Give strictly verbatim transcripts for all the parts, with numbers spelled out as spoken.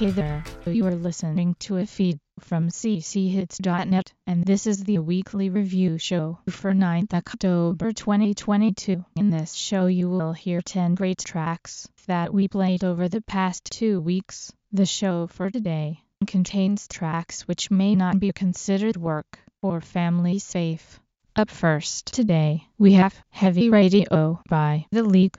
Hey there, you are listening to a feed from c c hits dot net, and this is the weekly review show for ninth October twenty twenty-two. In this show you will hear ten great tracks that we played over the past two weeks. The show for today contains tracks which may not be considered work or family safe. Up first today, we have Heavy Radio by The League.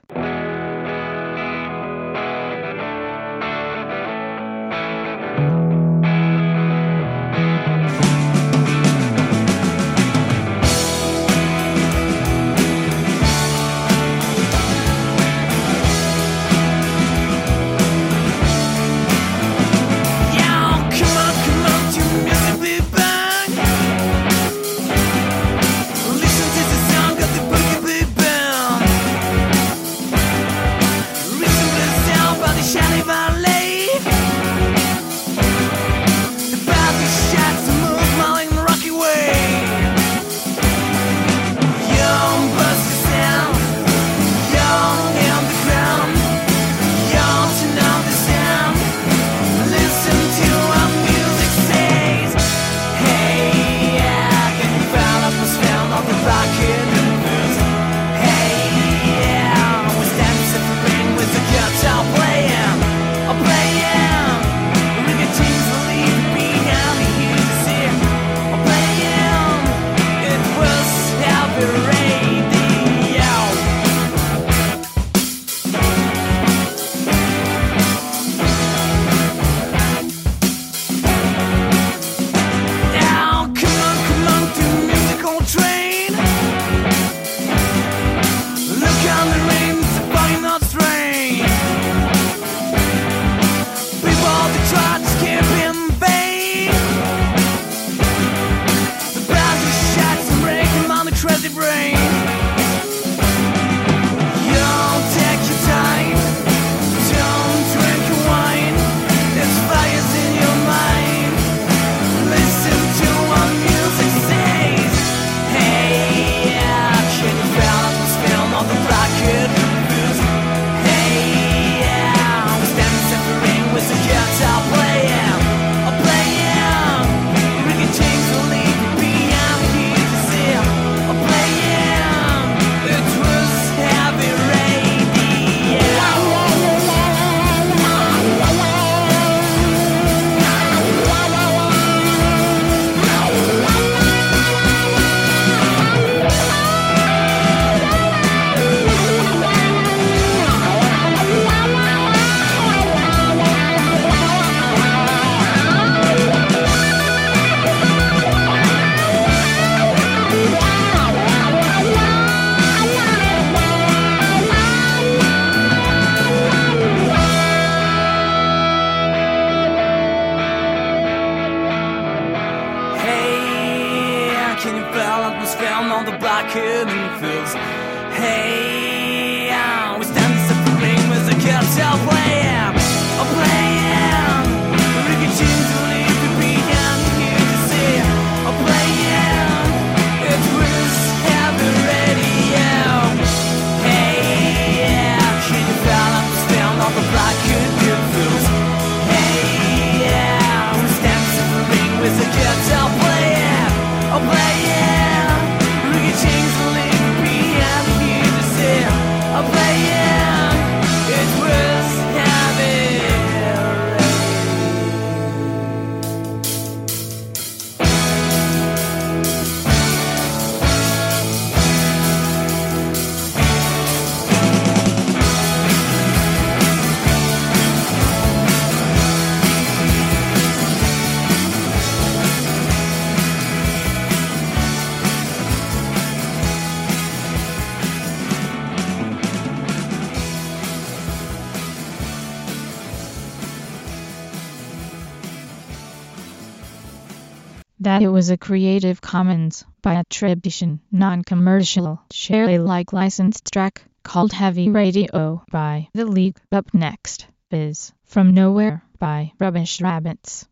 That it was a Creative Commons by attribution, non-commercial, share Alike licensed track called Heavy Radio by The League. Up next is From Nowhere by Rubbish Rabbits.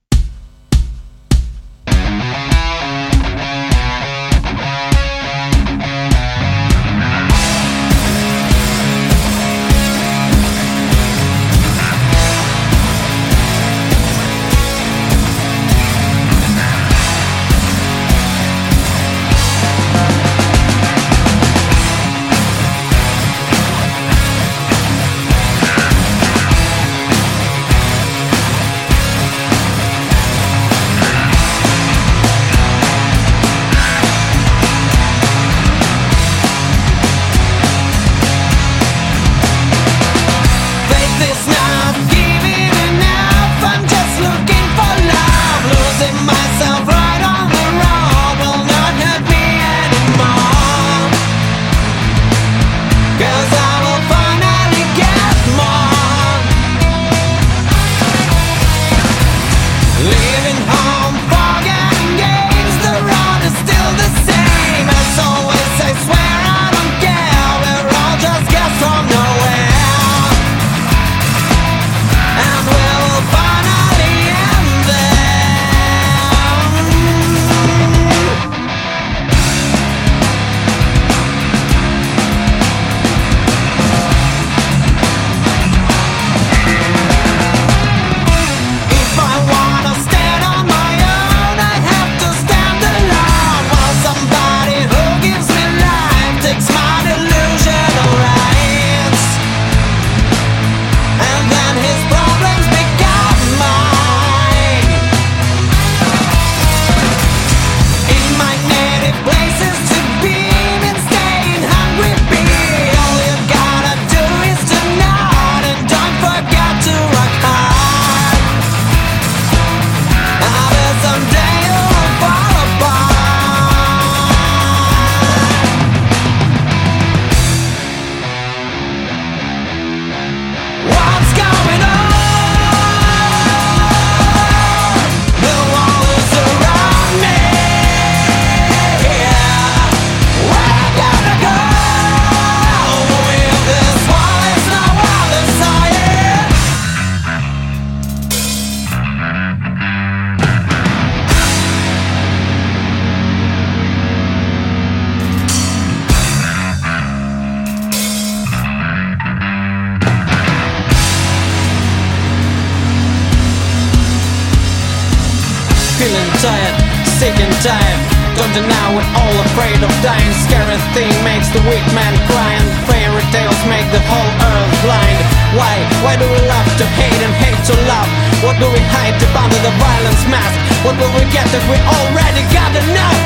ticking time. Don't deny we're all afraid of dying. Scary thing makes the weak man cry, and fairy tales make the whole earth blind. Why? Why do we love to hate and hate to love? What do we hide deep under the violence mask? What will we get that we already got enough?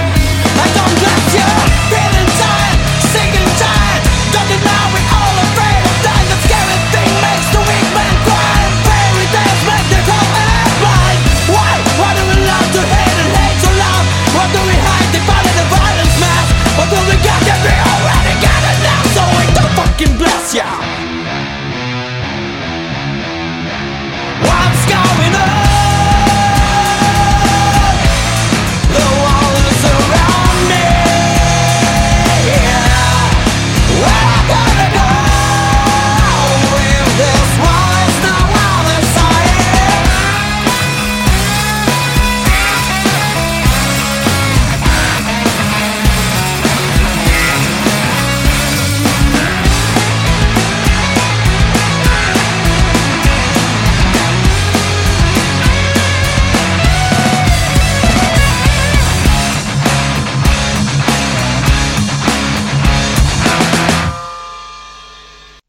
I don't love you, feeling tired, singing tired. Don't deny we're all afraid of dying. The scary thing makes the weak man cry, and fairy tales make the whole earth blind. Why? Why do we love to hate and hate to love? What do we hide deep under the violence mask? What will we get that we already got enough? So we don't fucking bless ya. What's going on? The world is around me. Where I gotta go with this voice? No one is I am.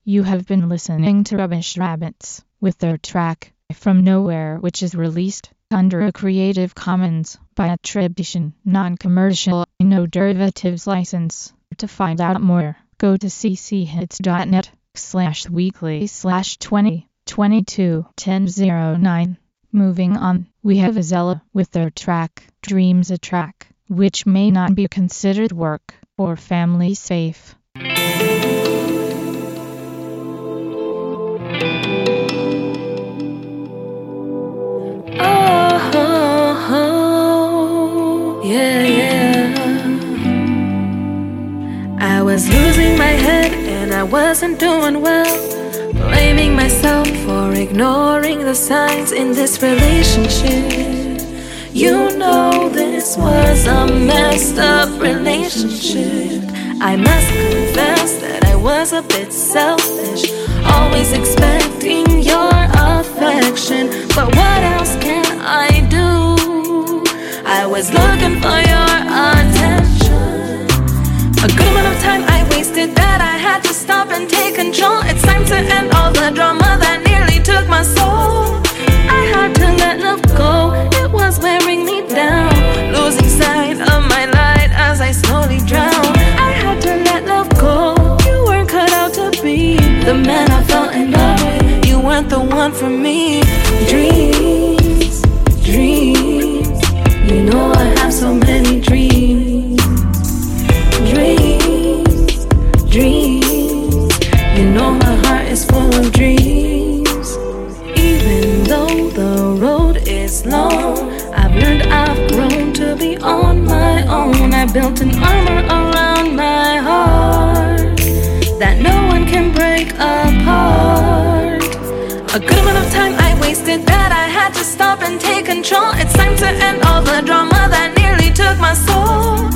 You have been listening to Rubbish Rabbits, with their track, From Nowhere, which is released under a Creative Commons by attribution, non-commercial, no derivatives license. To find out more, go to cchits.net, slash weekly, slash 20, 22, 1009. Moving on, we have Azella with their track, Dreams a Track, which may not be considered work or family safe. Yeah, yeah. I was losing my head and I wasn't doing well, blaming myself for ignoring the signs in this relationship. You know this was a messed up relationship. I must confess that I was a bit selfish, always expecting your affection. But what else can I do? I was looking for your attention. A good amount of time I wasted that I had to stop and take control. It's time to end all the drama that nearly took my soul. I had to let love go, it was wearing me down, losing sight of my light as I slowly drowned. I had to let love go, you weren't cut out to be the man I fell in love with. You weren't the one for me. Dreams, dreams. You know I have so many dreams. Dreams, dreams. You know my heart is full of dreams. Even though the road is long, I've learned I've grown to be on my own. I built an armor around my heart that no one can break apart. A good amount of time I wasted that I had to stop and take control. It's time to end all the drama that nearly took my soul.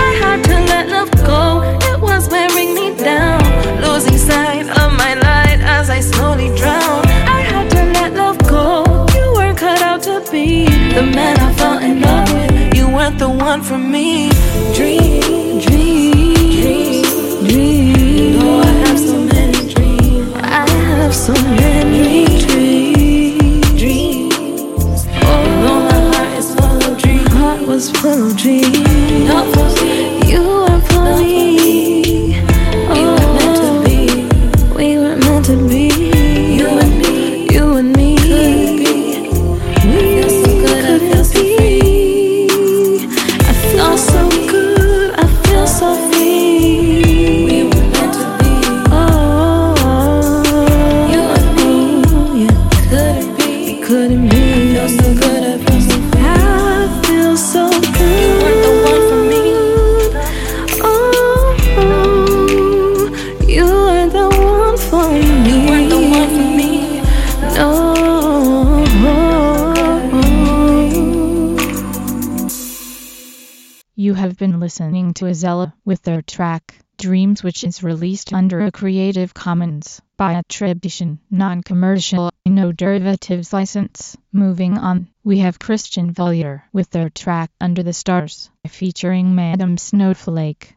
I had to let love go, it was wearing me down, losing sight of my light as I slowly drowned. I had to let love go, you weren't cut out to be the man I fell in love with. You weren't the one for me. Dream, dream, dream, dream. You know I have so many dreams. I have so many dreams. Was full of dreams. You were for me. Oh, we were meant to be. We were meant to be. You and me. You and me. We feel so good. I feel so free. I feel so good. I feel so free. We were meant to be. Oh, you and me. Yeah, couldn't be. It couldn't be. I feel so good. I feel so free. So good. You weren't the one for me. Oh, you weren't the one for me. You weren't the one for me. No. You have been listening to Azella with their track, Dreams, which is released under a Creative Commons by attribution, non-commercial, no derivatives license. Moving on, we have Kristian Vuljar with their track Under the Stars, featuring Madame Snowflake.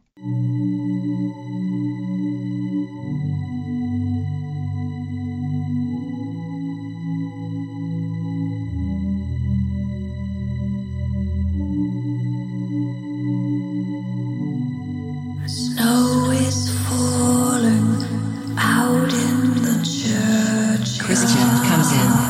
Snow is falling out in the church. Kristian comes in.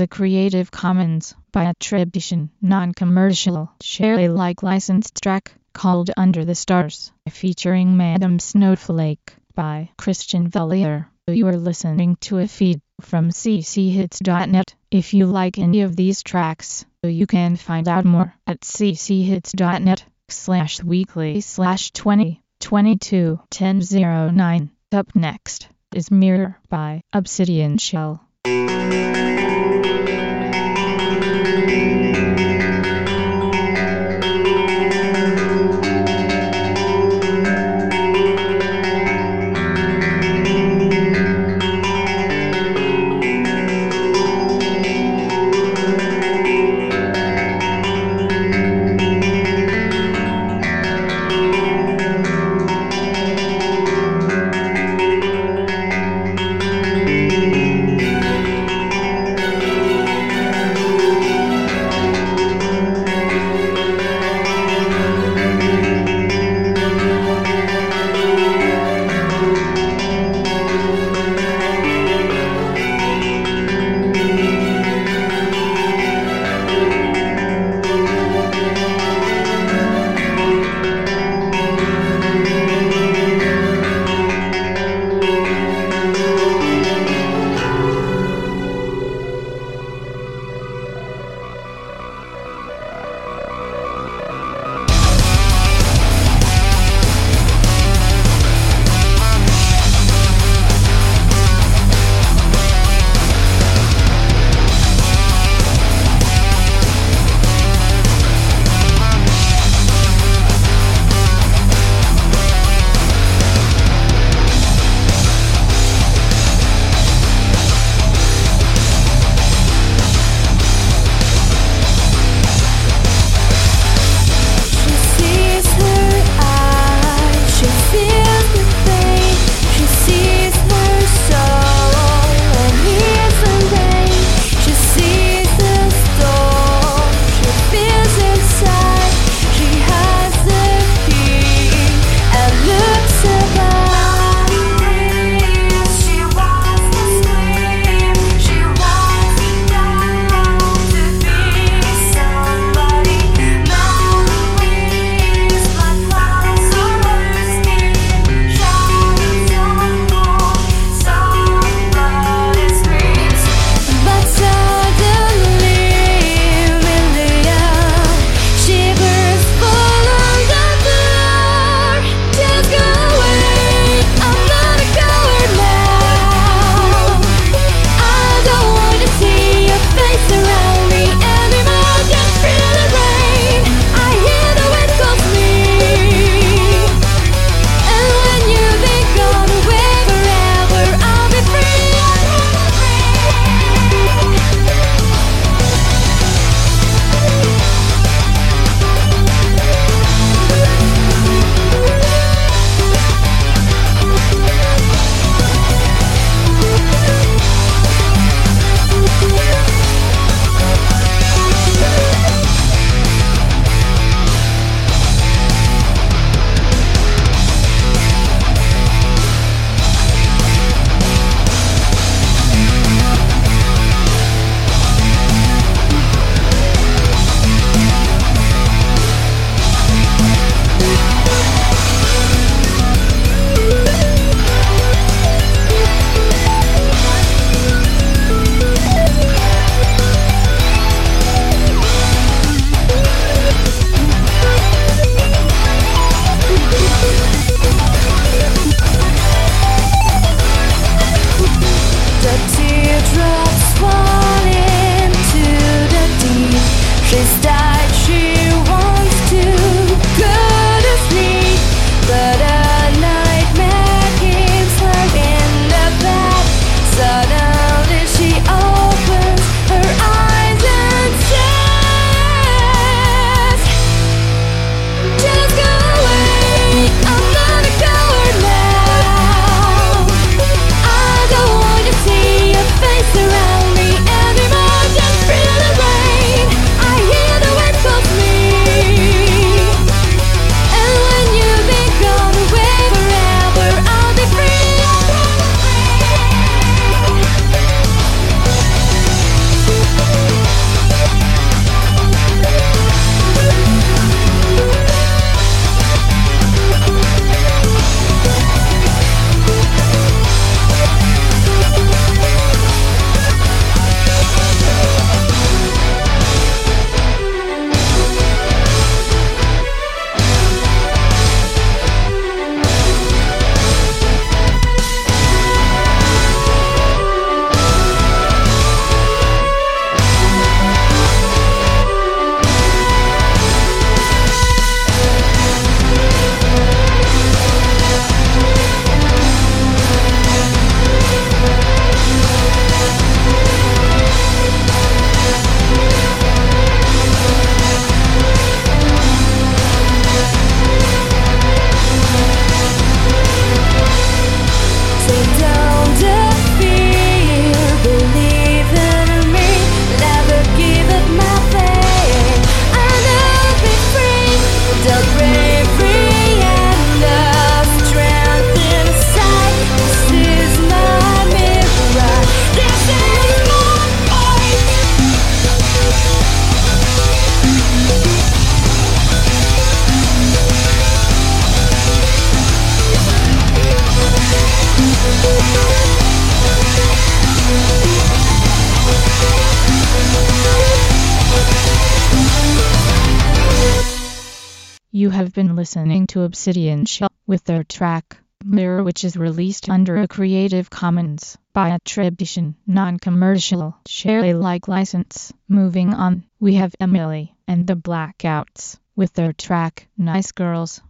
A Creative Commons by attribution, non-commercial, share alike licensed track called Under the Stars, featuring Madame Snowflake by Kristian Vuljar. You are listening to a feed from c c hits dot net. If you like any of these tracks, you can find out more at cchits.net slash weekly slash 20 22 1009. Up next is Mirror by Obsidian Shell. Thank you. You have been listening to Obsidian Shell with their track Mirror, which is released under a Creative Commons by attribution, non-commercial, share Alike license. Moving on, we have Emily and the Blackouts with their track Nice Girls.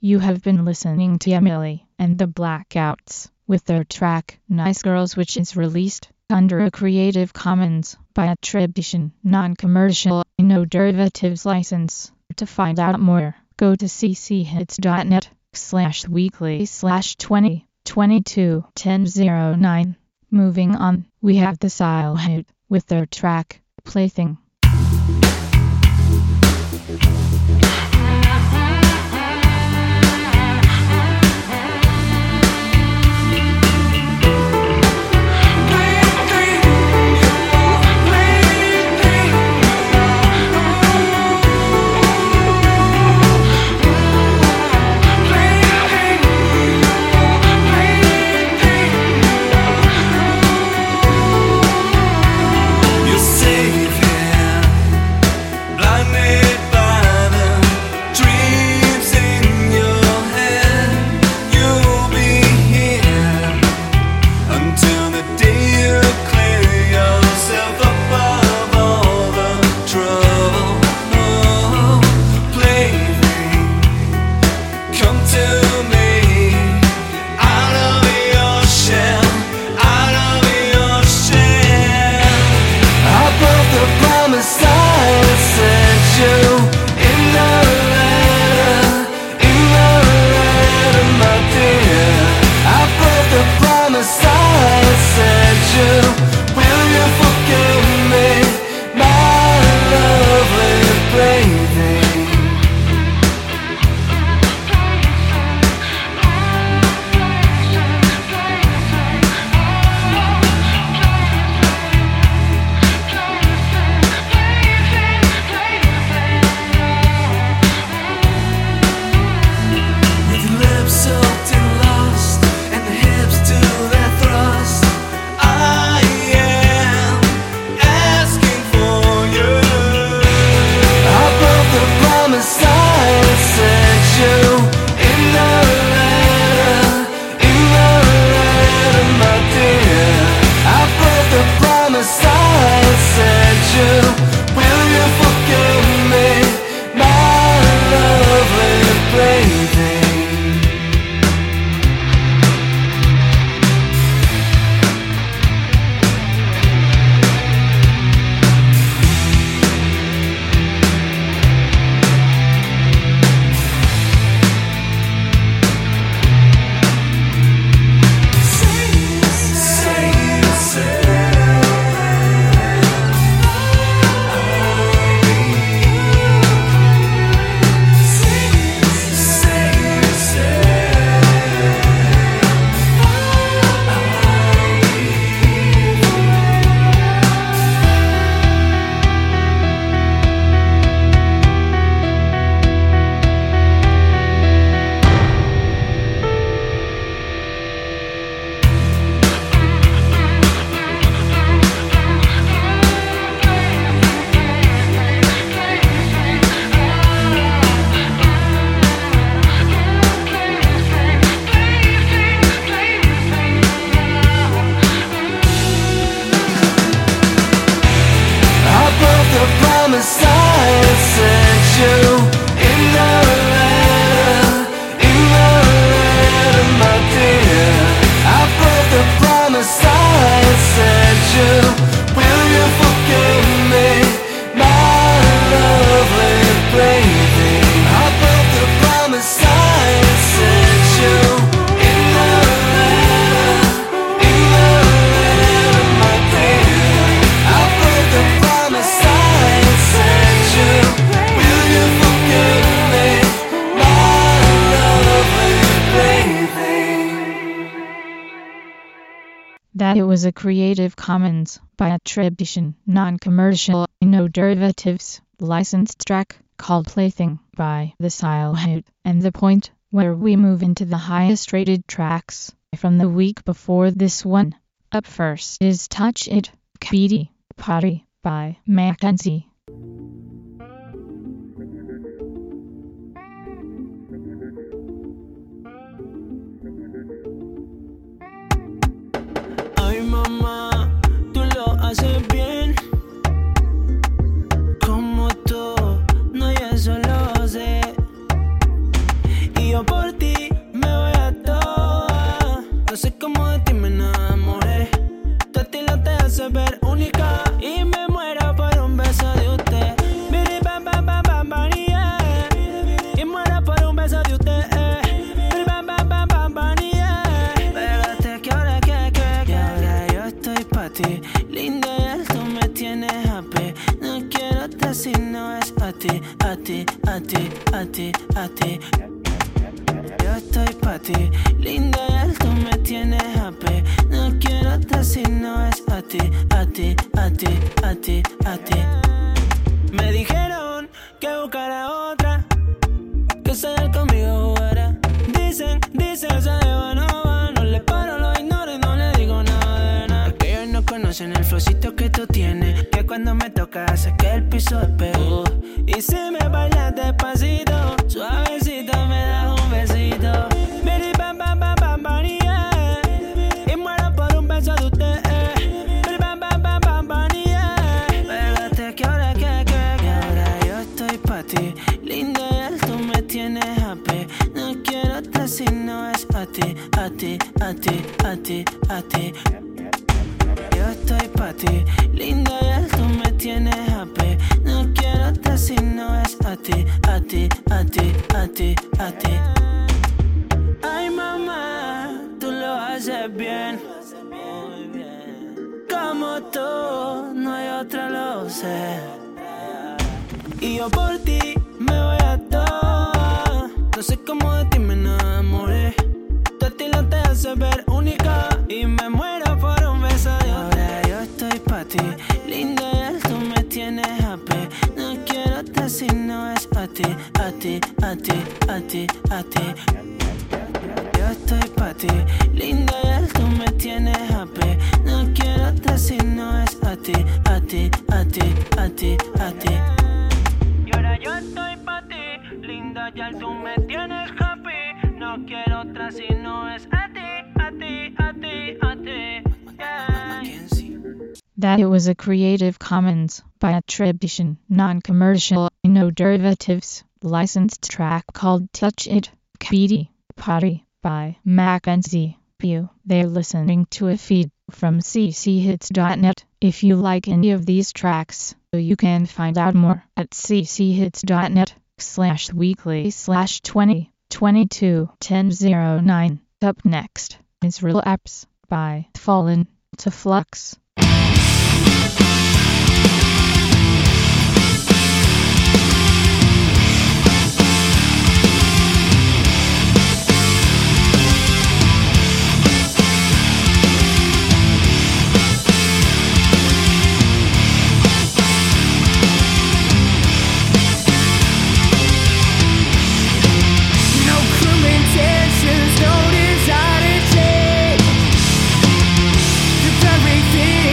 You have been listening to Emily and the Blackouts with their track Nice Girls, which is released under a Creative Commons by attribution, non-commercial, no derivatives license. To find out more, go to cchits.net slash weekly slash 20 22 1009. Moving on, we have The Silhouet with their track Plaything. Save him. That it was a Creative Commons by attribution, non-commercial, no derivatives, licensed track called Plaything by The Silhouet, and the point where we move into the highest rated tracks from the week before this one. Up first is Touch It, K I D I, Party by Mackenzie. Hace bien, como tú, no, yo eso lo sé. Y yo por ti me voy a toa. No sé cómo de ti me enamoré. Tu estilo te hace ver única. Y me muero por un beso de usted. Bidi bam bam bam bam bam, yeah. Y muero por un beso de usted. Bidi bam bam bam bam bam, yeah. Pégate que ahora que, que, que ahora yo estoy pa' ti. Lindo y tú me tienes happy. No quiero estar si no es a ti, a ti, a ti, a ti, a ti. Yo estoy pa' ti. Lindo y tú me tienes happy. No quiero estar si no es a ti, a ti, a ti, a ti, a ti. Me dijeron que buscara otra, que salir conmigo jugará. Dicen, dicen, se deba, no va. No le paro, lo ignoro y no le digo nada. Conocen el flowcito que tú tienes, que cuando me tocas es que el piso despegó. Y si me bailas despacito, suavecito me das un besito. Bidi bam bam bam bam bam, yeah. Y muero por un beso de usted. Bidi bam bam bam bam bam, yeah. Pégate que ahora que, que, que ahora yo estoy pa' ti. Lindo y tú me tienes happy. No quiero estar si no es a ti, a ti, a ti, a ti, a ti. Yo estoy pa' ti, lindo y tú me tienes happy. No quiero estar si no es a ti, a ti, a ti, a ti, a ti. Ay mamá, tú lo haces bien. Como tú, no hay otra, lo sé. Y yo por ti me voy a toa. No sé cómo de ti me enamoré. Tu estilo te hace ver única. Y me muero por un beso de otra. Estoy pa' ti, lindo y tú me tienes happy. No quiero estar si no es a ti, a ti, a ti, a ti, a ti. Yo estoy pa' ti, lindo y tú me tienes happy. No quiero estar si no es a ti, a ti, a ti, a ti, a ti. Y ahora yo estoy pa' ti, lindo y tú me tienes happy. No quiero estar si no es a ti, a ti, a ti, a ti. Yeah. That it was a Creative Commons by attribution, non-commercial, no derivatives, licensed track called Touch It, K I D I, Party by Mackenzie. You, they're listening to a feed from c c hits dot net. If you like any of these tracks, you can find out more at cchits.net slash weekly slash 2022 1009. Up next is Real Apps by Fallen to Flux. No desire to change. It's everything.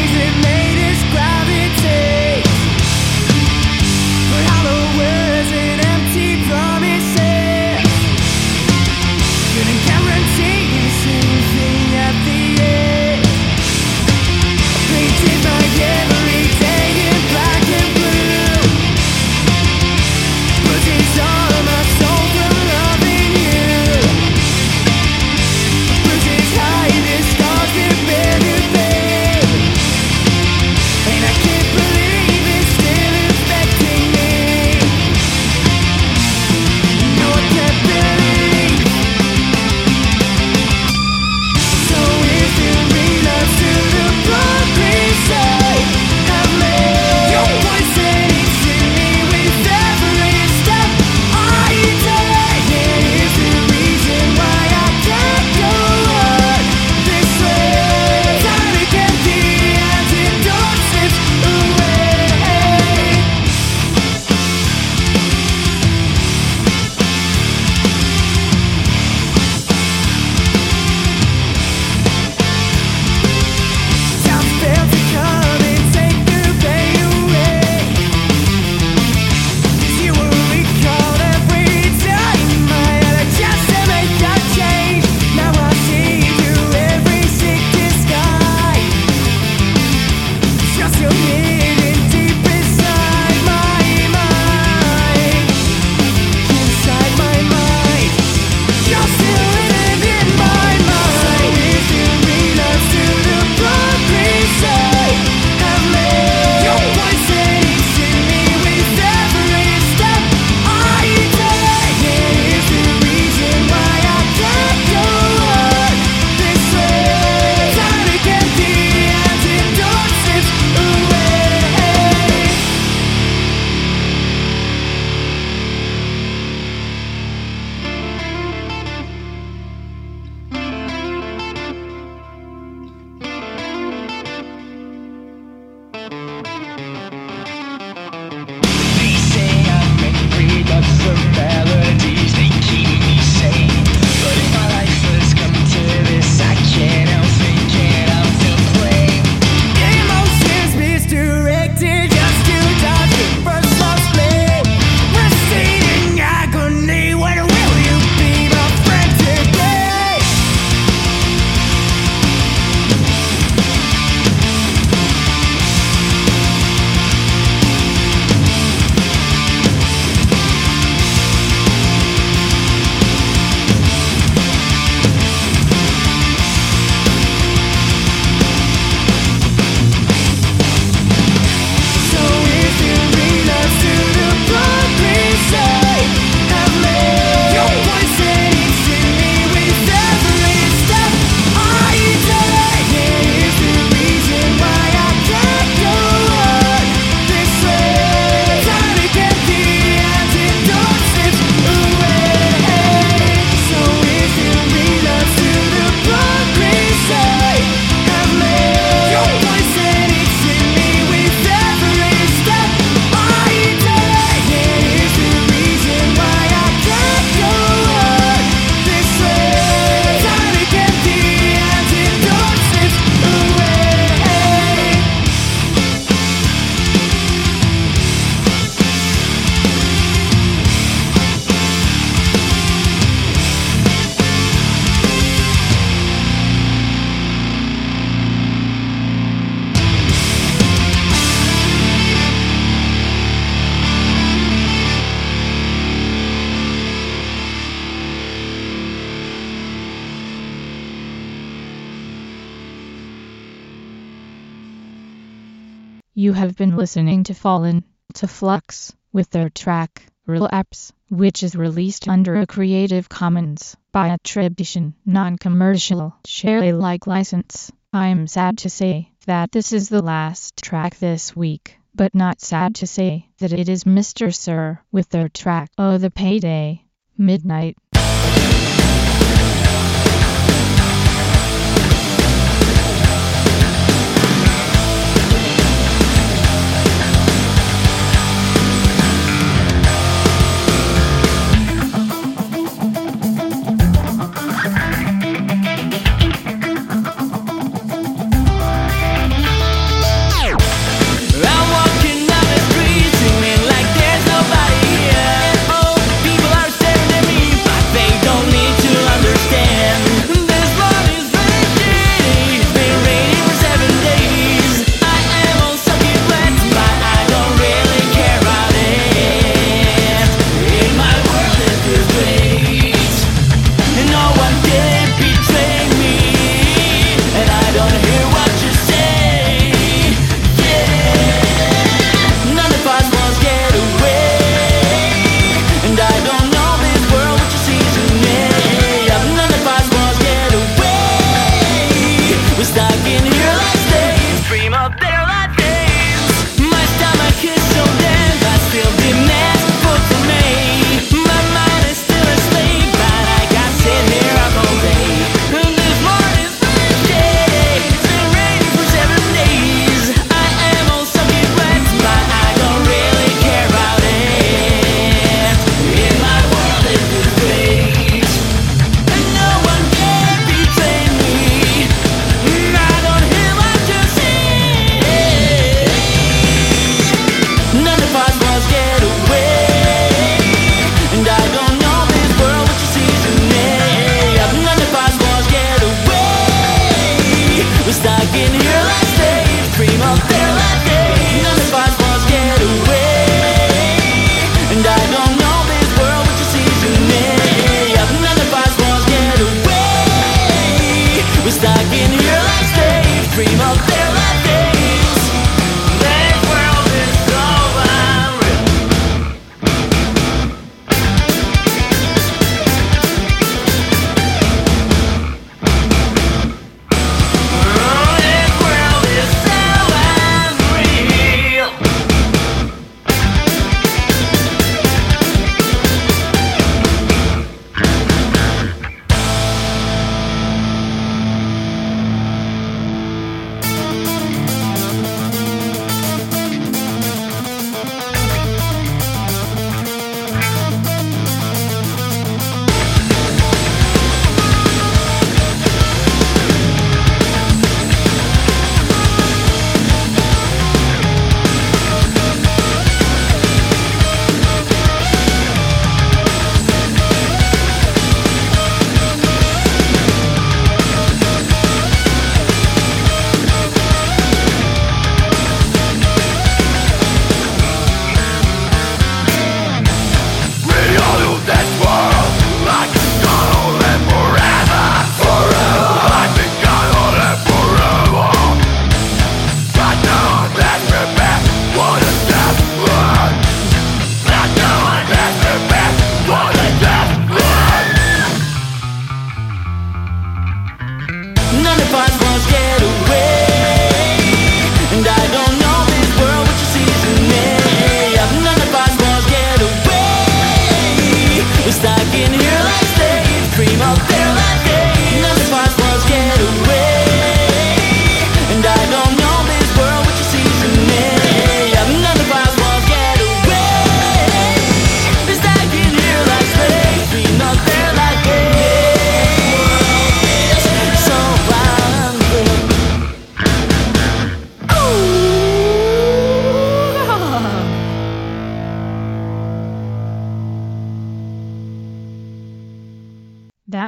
You have been listening to Fallen to Flux with their track, Relapse, which is released under a Creative Commons by attribution, non-commercial, share Alike license. I'm sad to say that this is the last track this week, but not sad to say that it is Mister Sir with their track, Oh the Payday, Midnight. None of us must get away.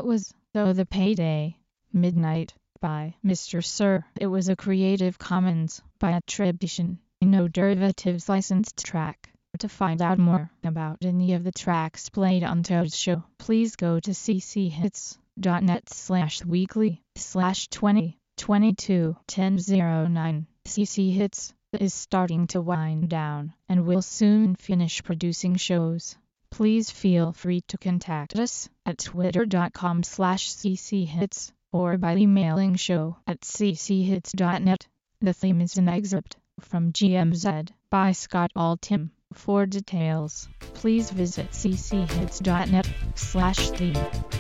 was, though, The Payday, Midnight, by Mister Sir. It was a Creative Commons by attribution, no derivatives licensed track. To find out more about any of the tracks played on Toad's show, please go to cchits.net slash weekly slash 20 22 1009. C C Hits is starting to wind down and will soon finish producing shows. Please feel free to contact us at twitter.com slash cchits or by emailing show at cchits.net. The theme is an excerpt from G M Z by Scott Altman. For details, please visit cchits.net slash theme.